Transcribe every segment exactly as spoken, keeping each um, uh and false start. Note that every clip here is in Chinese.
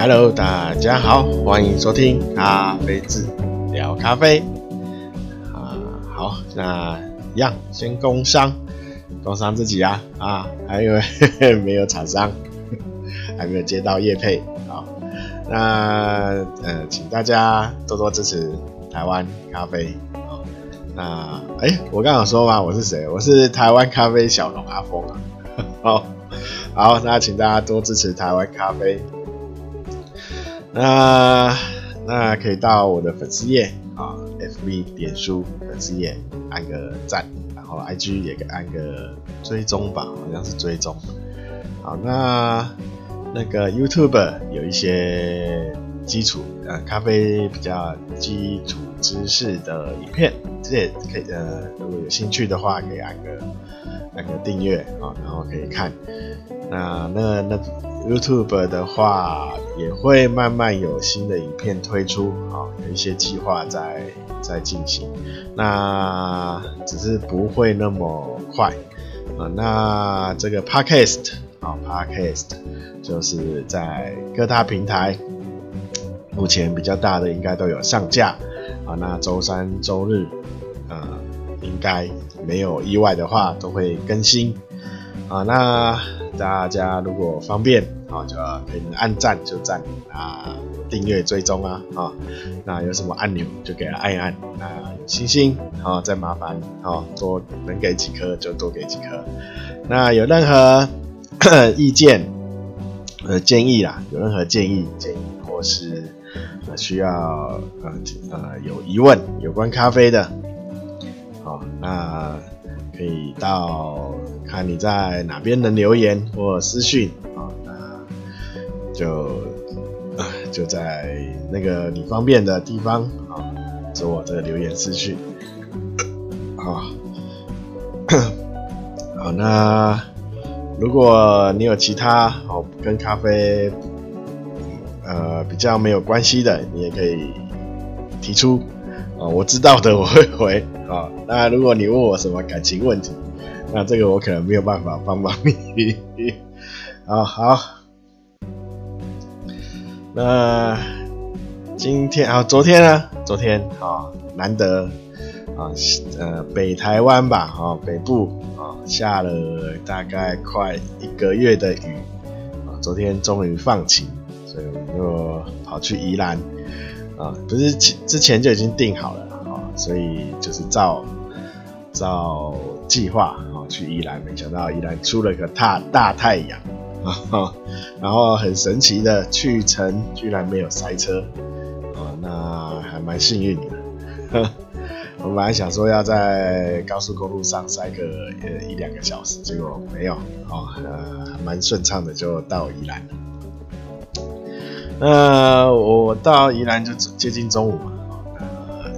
Hello， 大家好，欢迎收听咖啡志聊咖啡。啊，好，那一样先工商，工商自己啊啊，还因为没有厂商，还没有接到业配啊。那呃，请大家多多支持台湾咖啡啊。那哎，我刚刚说嘛，我是谁？我是台湾咖啡小农阿峰啊。好，好，那请大家多支持台湾咖啡。那那可以到我的粉丝页啊 ，F B 脸书粉丝页按个赞，然后 I G 也按个追踪吧，好像是追踪。好，那那个 YouTube 有一些基础呃咖啡比较基础知识的影片，这也可以呃，如果有兴趣的话，可以按个按个订阅啊，然后可以看。那那那 YouTube 的话，也会慢慢有新的影片推出啊、哦，有一些计划在在进行，那只是不会那么快啊、呃。那这个 Podcast 啊、哦、，Podcast 就是在各大平台，目前比较大的应该都有上架啊、哦。那周三、周日啊、呃，应该没有意外的话都会更新啊、呃。那大家如果方便，好就可以按赞就赞啊，订阅追踪啊，啊，那有什么按钮就给它按一按，那有星星，好再麻烦，好多能给几颗就多给几颗。那有任何意见、呃建议啦，有任何建议建议或是、呃、需要呃呃有疑问有关咖啡的，好那可以到。看你在哪边能留言或私讯啊、哦，那就就在那个你方便的地方啊、哦，做我这个留言私讯。好、哦，好，那如果你有其他哦跟咖啡呃比较没有关系的，你也可以提出啊、哦，我知道的我会回啊、哦。那如果你问我什么感情问题？那这个我可能没有办法帮忙你啊，好，那今天啊，昨天呢？昨天啊，难得啊，呃，北台湾吧，啊，北部啊，下了大概快一个月的雨啊，昨天终于放晴，所以我们就跑去宜兰啊，不是之前就已经定好了啊，所以就是照照计划。去宜兰，没想到宜兰出了个大大太阳，然后很神奇的去程居然没有塞车，哦、那还蛮幸运的。我本来想说要在高速公路上塞个一两个小时，结果没有，哦、呃，还蛮顺畅的就到宜兰了。那我到宜兰就接近中午嘛，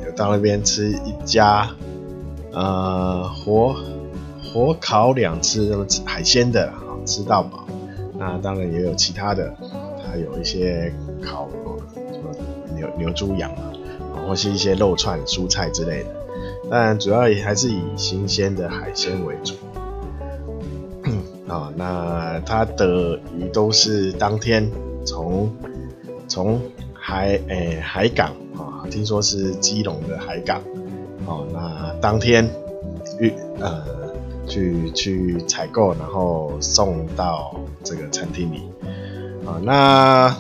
有、呃、到那边吃一家呃火。火烤两次，那么海鲜的啊，吃到饱。那当然也有其他的，它有一些烤什么牛牛猪羊啊，或是一些肉串、蔬菜之类的。当然，主要也还是以新鲜的海鲜为主。啊、哦，那它的鱼都是当天从从海诶、欸、海港啊、哦，听说是基隆的海港。哦，那当天鱼呃。去去采购，然后送到这个餐厅里啊、呃。那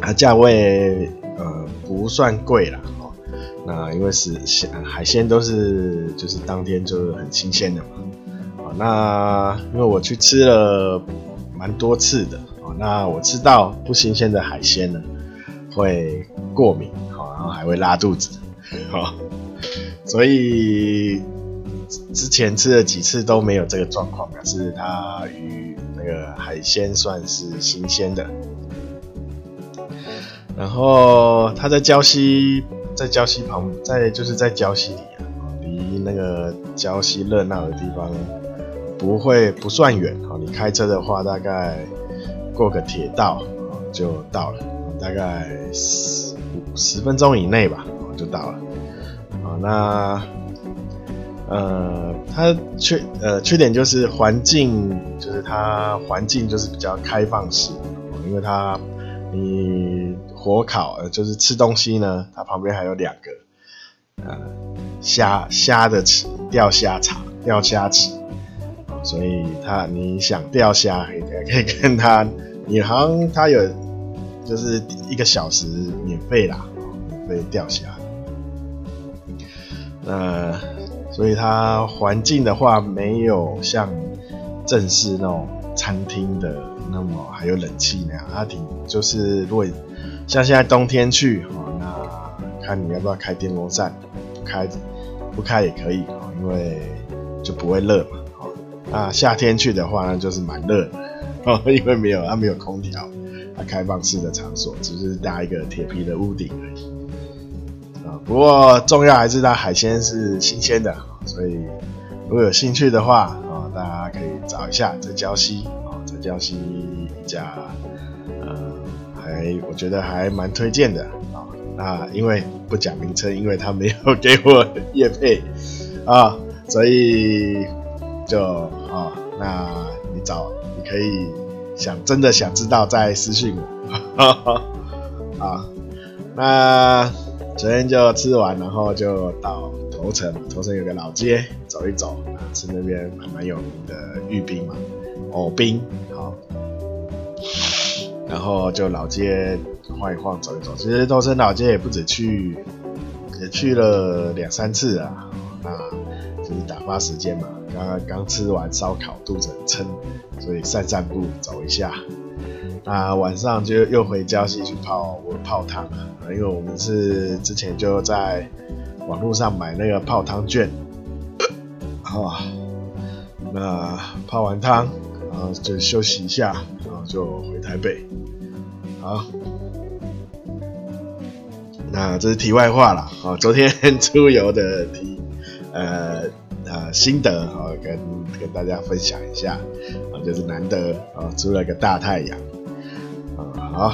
它价位呃不算贵啦，哦。那因为是海鲜都是就是当天就是很新鲜的嘛。啊、哦，那因为我去吃了蛮多次的，哦，那我吃到不新鲜的海鲜呢会过敏，好、哦，然后还会拉肚子，好、哦，所以。之前吃了几次都没有这个状况，但是它鱼那个海鲜算是新鲜的。然后它在礁溪，在礁溪旁，在就是在礁溪里啊，离那个礁溪热闹的地方不会不算远啊。你开车的话，大概过个铁道就到了，大概十十分钟以内吧，就到了。好，那。呃，它缺呃缺点就是环境，就是它环境就是比较开放式，因为它你火烤呃就是吃东西呢，它旁边还有两个呃虾虾的匙，钓虾叉钓虾匙，所以它你想钓虾可以可以跟它，你好像它有就是一个小时免费啦，免费钓虾。那所以它环境的话没有像正式那种餐厅的那么还有冷气那样，它挺就是如果像现在冬天去，那看你要不要开电风扇，开不开也可以，因为就不会热嘛。那夏天去的话呢，就是蛮热的，因为没有它没有空调，它开放式的场所只是搭一个铁皮的屋顶而已。不过重要还是它海鲜是新鲜的，所以如果有兴趣的话，大家可以找一下这礁溪，这礁溪一家，呃，还我觉得还蛮推荐的啊。那因为不讲名称，因为他没有给我业配啊，所以就啊，那你找你可以想真的想知道再私讯我啊。那昨天就吃完，然后就到头城，头城有个老街走一走，吃那边还蛮有名的玉冰嘛，藕冰，好，然后就老街晃一晃，走一走。其实头城老街也不止去，也去了两三次啊，那就是打发时间嘛。刚刚吃完烧烤，肚子很撑，所以散散步，走一下。那晚上就又回礁溪去泡我泡汤啊，因为我们是之前就在网络上买那个泡汤券，哦，那泡完汤，然后就休息一下，然后就回台北。好，那这是题外话啦，哦，昨天出游的题，呃呃心得啊，哦，跟跟大家分享一下，啊，就是难得啊，哦，出了个大太阳。好，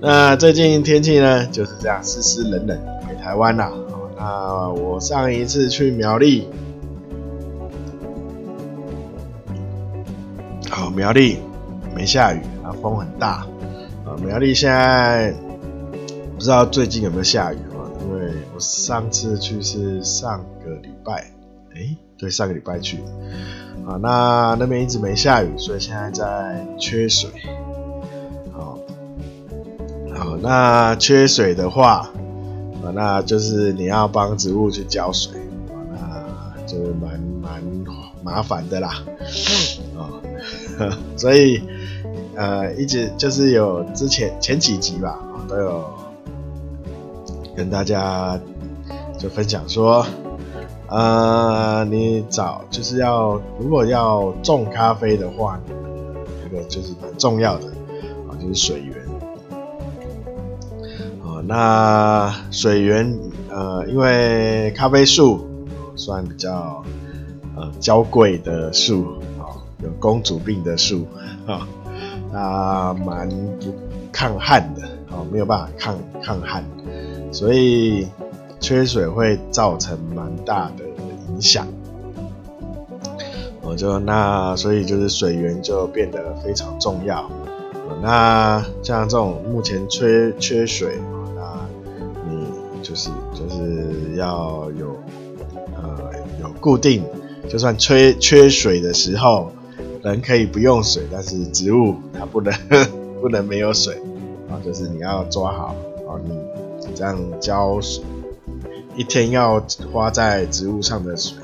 那最近天气呢就是这样湿湿冷冷，回台湾啦，啊。那我上一次去苗栗，好，苗栗没下雨，啊，风很大。啊，苗栗现在不知道最近有没有下雨啊？因为我上次去是上个礼拜，哎，对，上个礼拜去的。啊，那那边一直没下雨，所以现在在缺水。好，那缺水的话，那就是你要帮植物去浇水，那就是蛮蛮麻烦的啦。哦，所以呃，一直就是有之前前几集吧，都有跟大家就分享说，呃，你找就是要如果要种咖啡的话，这个就是蛮重要的啊，就是水源。那水源，呃，因为咖啡树算比较呃娇贵的树，哦，有公主病的树，啊，哦，那蛮不抗旱的，哦，没有办法抗抗旱，所以缺水会造成蛮大的影响。我，哦，就那所以就是水源就变得非常重要。哦，那像这种目前缺缺水。就是就是要有呃有固定，就算缺缺水的时候，人可以不用水，但是植物它不能呵呵不能没有水啊，就是你要抓好啊，你这样浇水，一天要花在植物上的水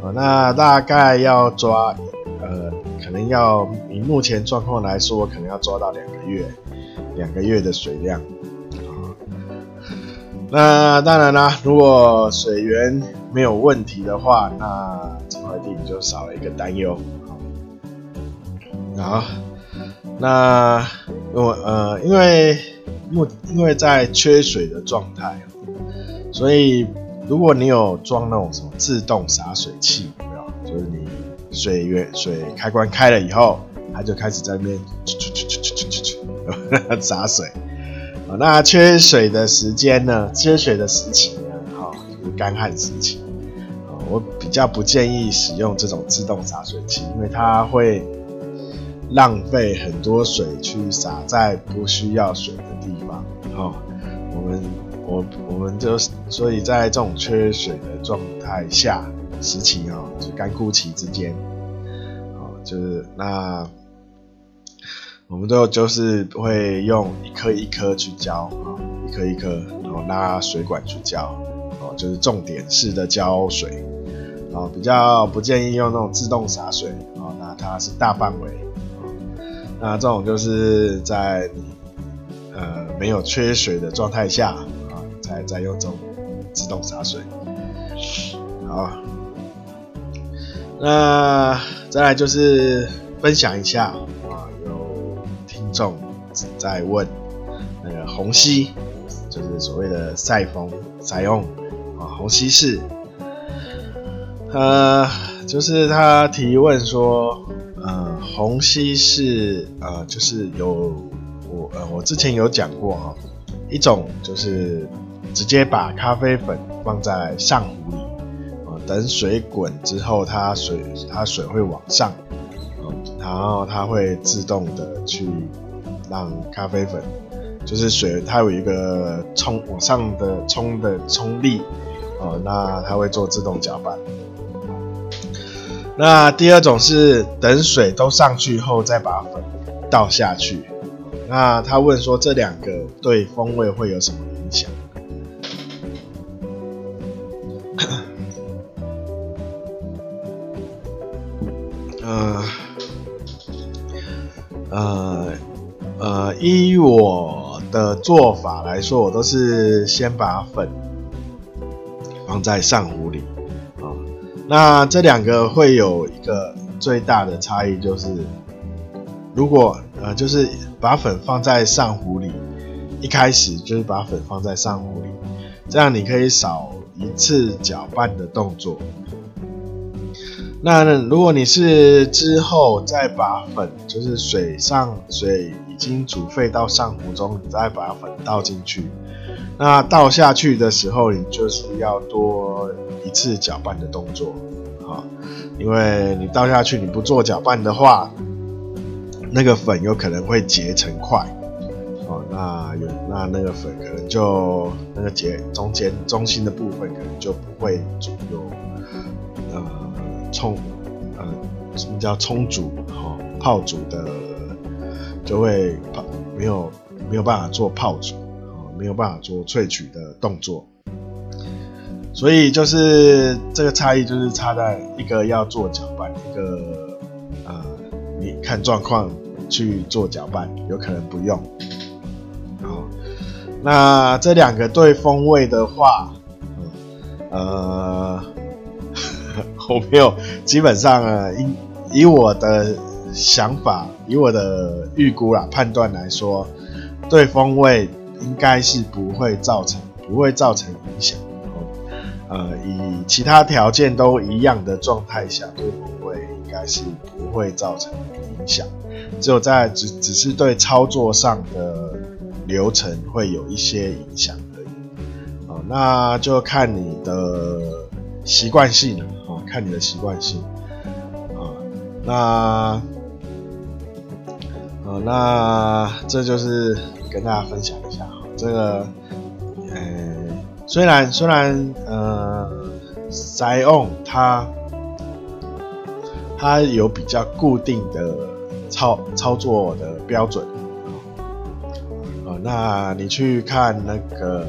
啊，那大概要抓呃，可能要以目前状况来说，可能要抓到两个月两个月的水量。那当然啦，如果水源没有问题的话，那这块地就少了一个担忧。好，那我呃，因为因为在缺水的状态，所以如果你有装那种什么自动洒水器，有没有？就是你水源水开关开了以后，它就开始在那边洒水。那缺水的时间呢？缺水的时期呢？哈，哦，就是干旱时期。哦，我比较不建议使用这种自动洒水器，因为它会浪费很多水去洒在不需要水的地方。哦，我们我我们就所以在这种缺水的状态下时期哦，就干枯期之间，哦，就是那我们都就是会用一颗一颗去浇，哦，一颗一颗，然后拉水管去浇，哦，就是重点式的浇水。哦，比较不建议用那种自动洒水，哦，那它是大范围，哦，那这种就是在你呃没有缺水的状态下啊，哦，才才用这种自动洒水。好，那再来就是分享一下啊，有听众在问那个虹吸，就是所谓的晒风晒用啊，虹吸式。呃，就是他提问说，呃，虹吸式，呃，就是有我呃我之前有讲过哈，一种就是直接把咖啡粉放在上壶里，呃，等水滚之后，它水它水会往上，呃，然后它会自动的去让咖啡粉，就是水它有一个冲往上的冲的冲力，呃，那它会做自动搅拌。那第二种是等水都上去后再把粉倒下去。那他问说这两个对风味会有什么影响？呃呃呃，依我的做法来说，我都是先把粉放在上壶里。那这两个会有一个最大的差异，就是如果呃，就是把粉放在上壶里，一开始就是把粉放在上壶里，这样你可以少一次搅拌的动作。那如果你是之后再把粉，就是水上水已经煮沸到上壶中，你再把粉倒进去，那倒下去的时候，你就是要多一次搅拌的动作，啊，因为你倒下去你不做搅拌的话，那个粉有可能会结成块，哦，那有那那个粉可能就那个结中间中心的部分可能就不会有呃充呃什么叫充足哦泡煮的，就会泡没有没有办法做泡煮，哦，没有办法做萃取的动作。所以就是这个差异，就是差在一个要做搅拌，一个呃，你看状况去做搅拌，有可能不用。好，那这两个对风味的话，呃，我没有，基本上呃，以以我的想法，以我的预估啦判断来说，对风味应该是不会造成不会造成影响。呃，以其他条件都一样的状态下，对风味应该是不会造成影响，只有在只只是对操作上的流程会有一些影响而已。哦，那就看你的习惯性了，哦，看你的习惯性。哦，那哦，那这就是跟大家分享一下这个，呃。虽然虽然呃 ，Zion 它它有比较固定的操操作的标准，呃，那你去看那个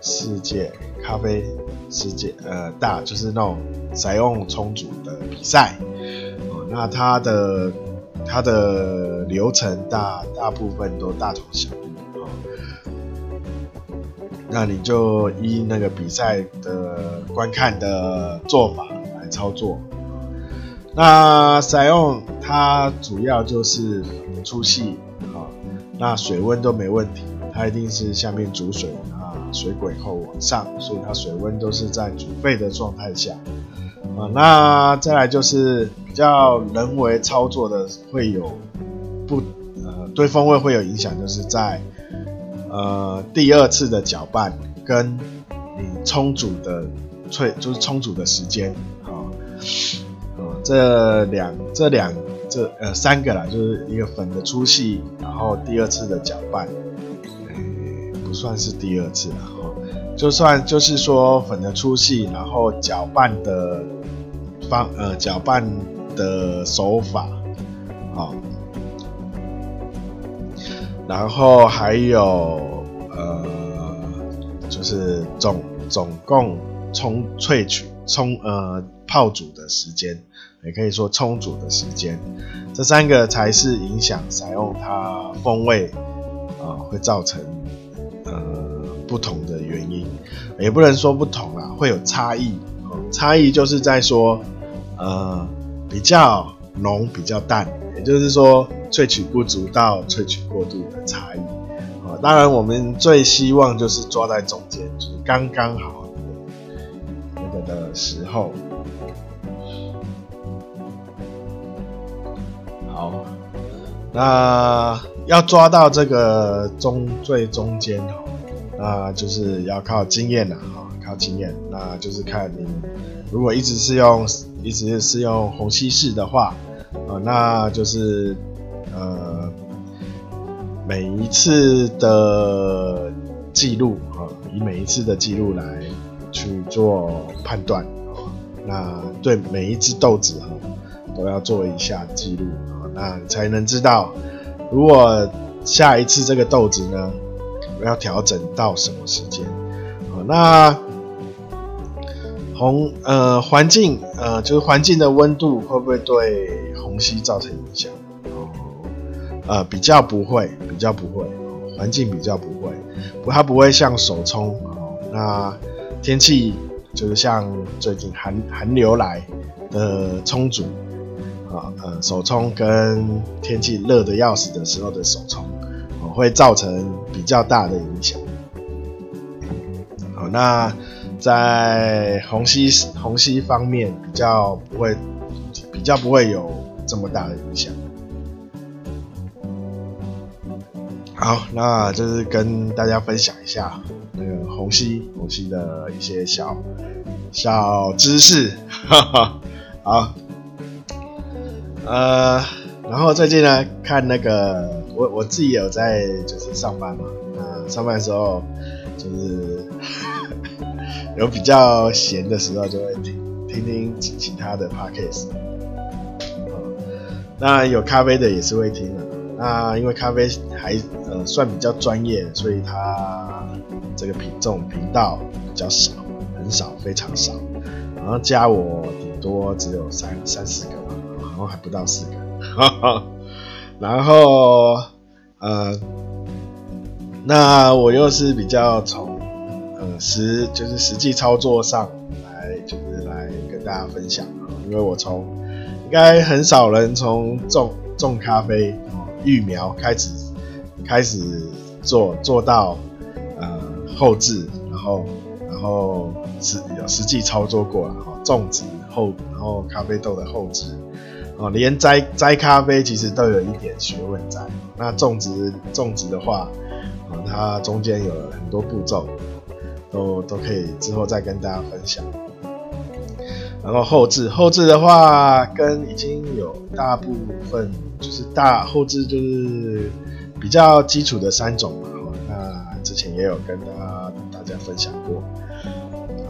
世界咖啡世界呃大就是那种 Zion 冲煮的比赛，呃，那它的它的流程大大部分都大同小异。那你就依那个比赛的观看的做法来操作。那Zion它主要就是粗细，哦，那水温都没问题，它一定是下面煮水啊，水滚后往上，所以它水温都是在煮沸的状态下。啊，那再来就是比较人为操作的会有不呃对风味会有影响，就是在呃，第二次的搅拌跟你冲煮的萃，就是冲煮的时间，哦，呃，这两这两这呃三个啦，就是一个粉的粗细，然后第二次的搅拌，欸、不算是第二次，然后就算就是说粉的粗细，然后搅拌的方呃搅拌的手法，好、哦，然后还有呃就是总总共冲萃取冲呃泡煮的时间。也可以说冲煮的时间，这三个才是影响采用它风味啊、呃，会造成呃不同的原因，也不能说不同啦，会有差异、呃。差异就是在说，呃，比较浓，比较淡，也就是说萃取不足到萃取过度的差异。啊、呃，当然我们最希望就是抓在中间，就是刚刚好那个的时候。好，那要抓到这个中最中间哦，那就是要靠经验啦，哈，靠经验，那就是看你如果一直是用一直是用虹吸式的话，啊、呃，那就是呃每一次的记录啊、呃，以每一次的记录来去做判断、呃、那对每一只豆子啊、呃、都要做一下记录。那你才能知道，如果下一次这个豆子呢，我要调整到什么时间？好，那虹呃环境呃就是环境的温度会不会对虹吸造成影响？哦，呃比较不会，比较不会，环境比较不会，不它不会像手冲哦。那天气就是像最近寒寒流来的冲煮。啊、呃，手冲跟天气热的要死的时候的手冲、哦，会造成比较大的影响。好，那在虹吸虹吸方面比较不会，比较不会有这么大的影响。好，那就是跟大家分享一下那个虹吸虹吸的一些小小知识。哈哈，好。呃，然后最近呢，看那个我我自己有在就是上班嘛，那上班的时候就是有比较闲的时候，就会听听听其他的 podcast、嗯。那有咖啡的也是会听的、啊，那因为咖啡还呃算比较专业，所以它这个品这种频道比较少，很少，非常少。然后加我顶多只有三三四个。然后还不到四个，呵呵，然后呃，那我又是比较从呃实就是实际操作上来，就是来跟大家分享啊，因为我从应该很少人从种种咖啡、哦、育苗开始开始做做到呃后置，然后然后实实际操作过了哈、哦，种植后然后咖啡豆的后置。哦，连摘摘咖啡其实都有一点学问在。那种植种植的话，哦，它中间有很多步骤，都都可以之后再跟大家分享。然后后置后置的话，跟已经有大部分就是大后置就是比较基础的三种嘛。哦，那之前也有跟大家大家分享过。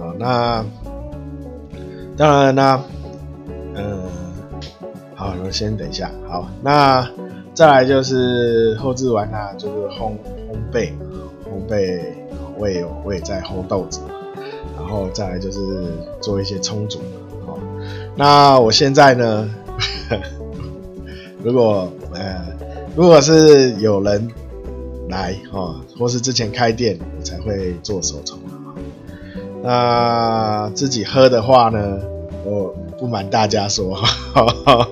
好，那当然啦，嗯。好，我先等一下。好，那再来就是后置完啦、啊，就是烘烘焙，烘焙我也有我也在烘豆子，然后再来就是做一些冲煮。好，那我现在呢，呵呵如果呃如果是有人来哈，或是之前开店，我才会做手冲。那自己喝的话呢，我不瞒大家说。呵呵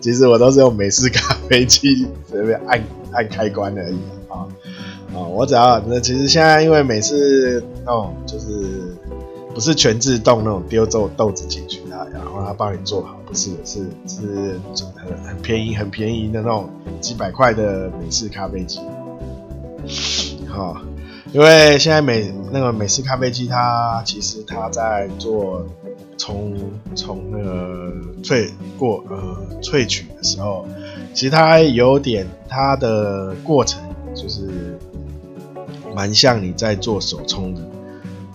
其实我都是用美式咖啡机随便按按开关而已啊啊、哦！我只要那其实现在因为美式那种就是不是全自动那种丢豆豆子进去它，然后它帮你做好，不是是是很很便宜很便宜的那种几百块的美式咖啡机。好、哦，因为现在美那个美式咖啡机它其实它在做从从那个萃过呃萃取的时候，其实它有点它的过程就是蛮像你在做手冲的，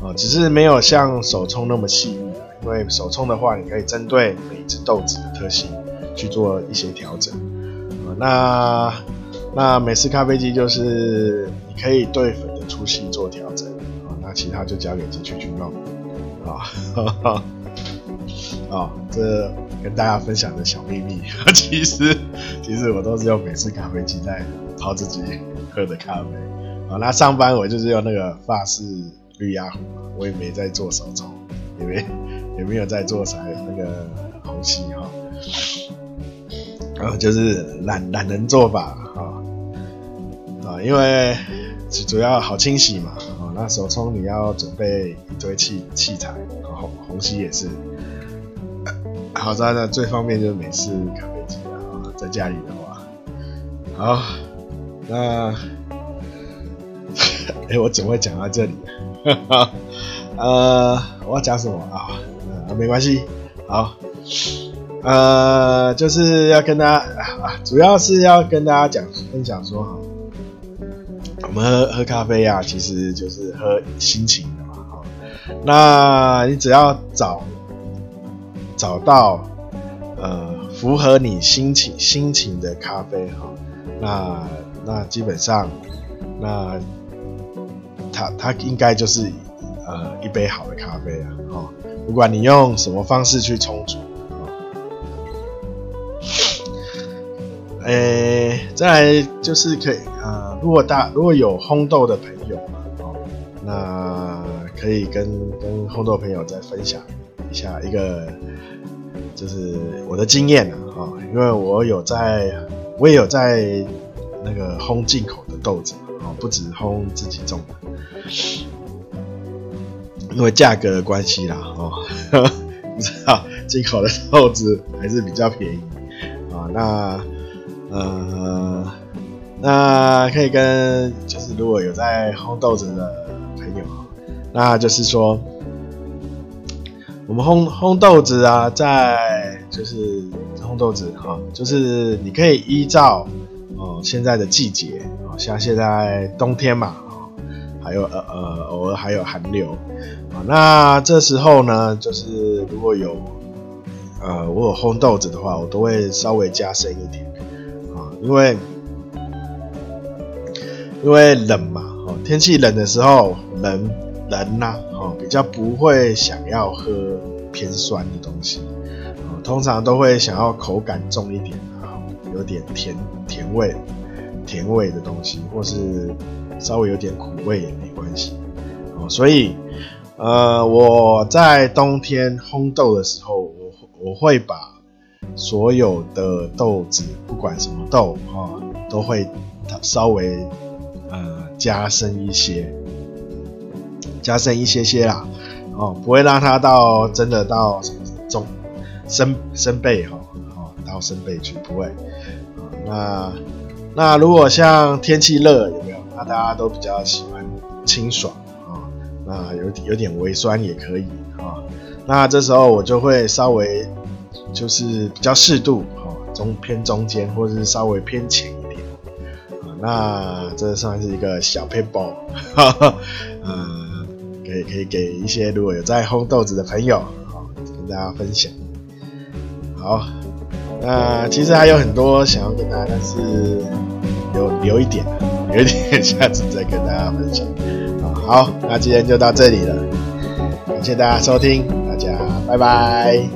呃，只是没有像手冲那么细腻，因为手冲的话，你可以针对每一只豆子的特性去做一些调整。呃，那那美式咖啡机就是你可以对粉的粗细做调整，啊、呃，那其他就交给机器去弄，啊、哦，哦，这跟大家分享的小秘密，其实其实我都是用美式咖啡机在泡自己喝的咖啡。啊，那上班我就是用那个法式绿鸭壶，我也没在做手冲，也没也没有在做啥那个虹吸哈，然、哦、后就是懒懒人做法哈、哦，啊，因为主要好清洗嘛，哦，那手冲你要准备一堆器器材，然后虹吸也是，好在呢最方便就是美式咖啡机啊，在家里的话，好，那。哎，我怎么会讲到这里？呃，我要讲什么啊、哦呃？没关系，好，呃，就是要跟大家啊，主要是要跟大家讲分享说，哈，我们喝喝咖啡啊，其实就是喝心情的嘛。好、哦，那你只要找找到呃符合你心情心情的咖啡哈、哦，那那基本上那。它, 它应该就是呃一杯好的咖啡啊，哦，不管你用什么方式去冲煮，哦，诶，再来就是可以呃，如果大如果有烘豆的朋友，哦，那可以跟跟烘豆朋友再分享一下一个就是我的经验啊，哦，因为我有在我也有在那个烘进口的豆子。不止烘自己种的，因为价格的关系啦，哦，呵呵不知道进口的豆子还是比较便宜啊。那呃，那可以跟就是如果有在烘豆子的朋友，那就是说我们烘烘豆子啊，在就是烘豆子哈、哦，就是你可以依照哦现在的季节。像现在冬天嘛，还有呃呃，偶尔还有寒流啊。那这时候呢，就是如果有呃，我有烘豆子的话，我都会稍微加深一点啊，因为因为冷嘛，哦，天气冷的时候，人人呐、啊，哦，比较不会想要喝偏酸的东西，哦，通常都会想要口感重一点啊，有点甜甜味。甜味的东西，或是稍微有点苦味也没关系哦。所以，呃，我在冬天烘豆的时候，我我会把所有的豆子，不管什么豆哦，都会稍微呃加深一些，加深一些些啦哦，不会让它到真的到中深深焙哈哦到深焙去，不会啊、哦、那。那如果像天气热有没有？那大家都比较喜欢清爽啊、哦，那有有点微酸也可以啊、哦。那这时候我就会稍微就是比较适度啊、哦，中偏中间或者是稍微偏浅一点啊、哦。那这算是一个小撇步，嗯，可以可以给一些如果有在烘豆子的朋友啊、哦，跟大家分享。好。那其实还有很多想要跟大家，但是有留一点，留一点，下次再跟大家分享。好，那今天就到这里了，感谢大家收听，大家拜拜。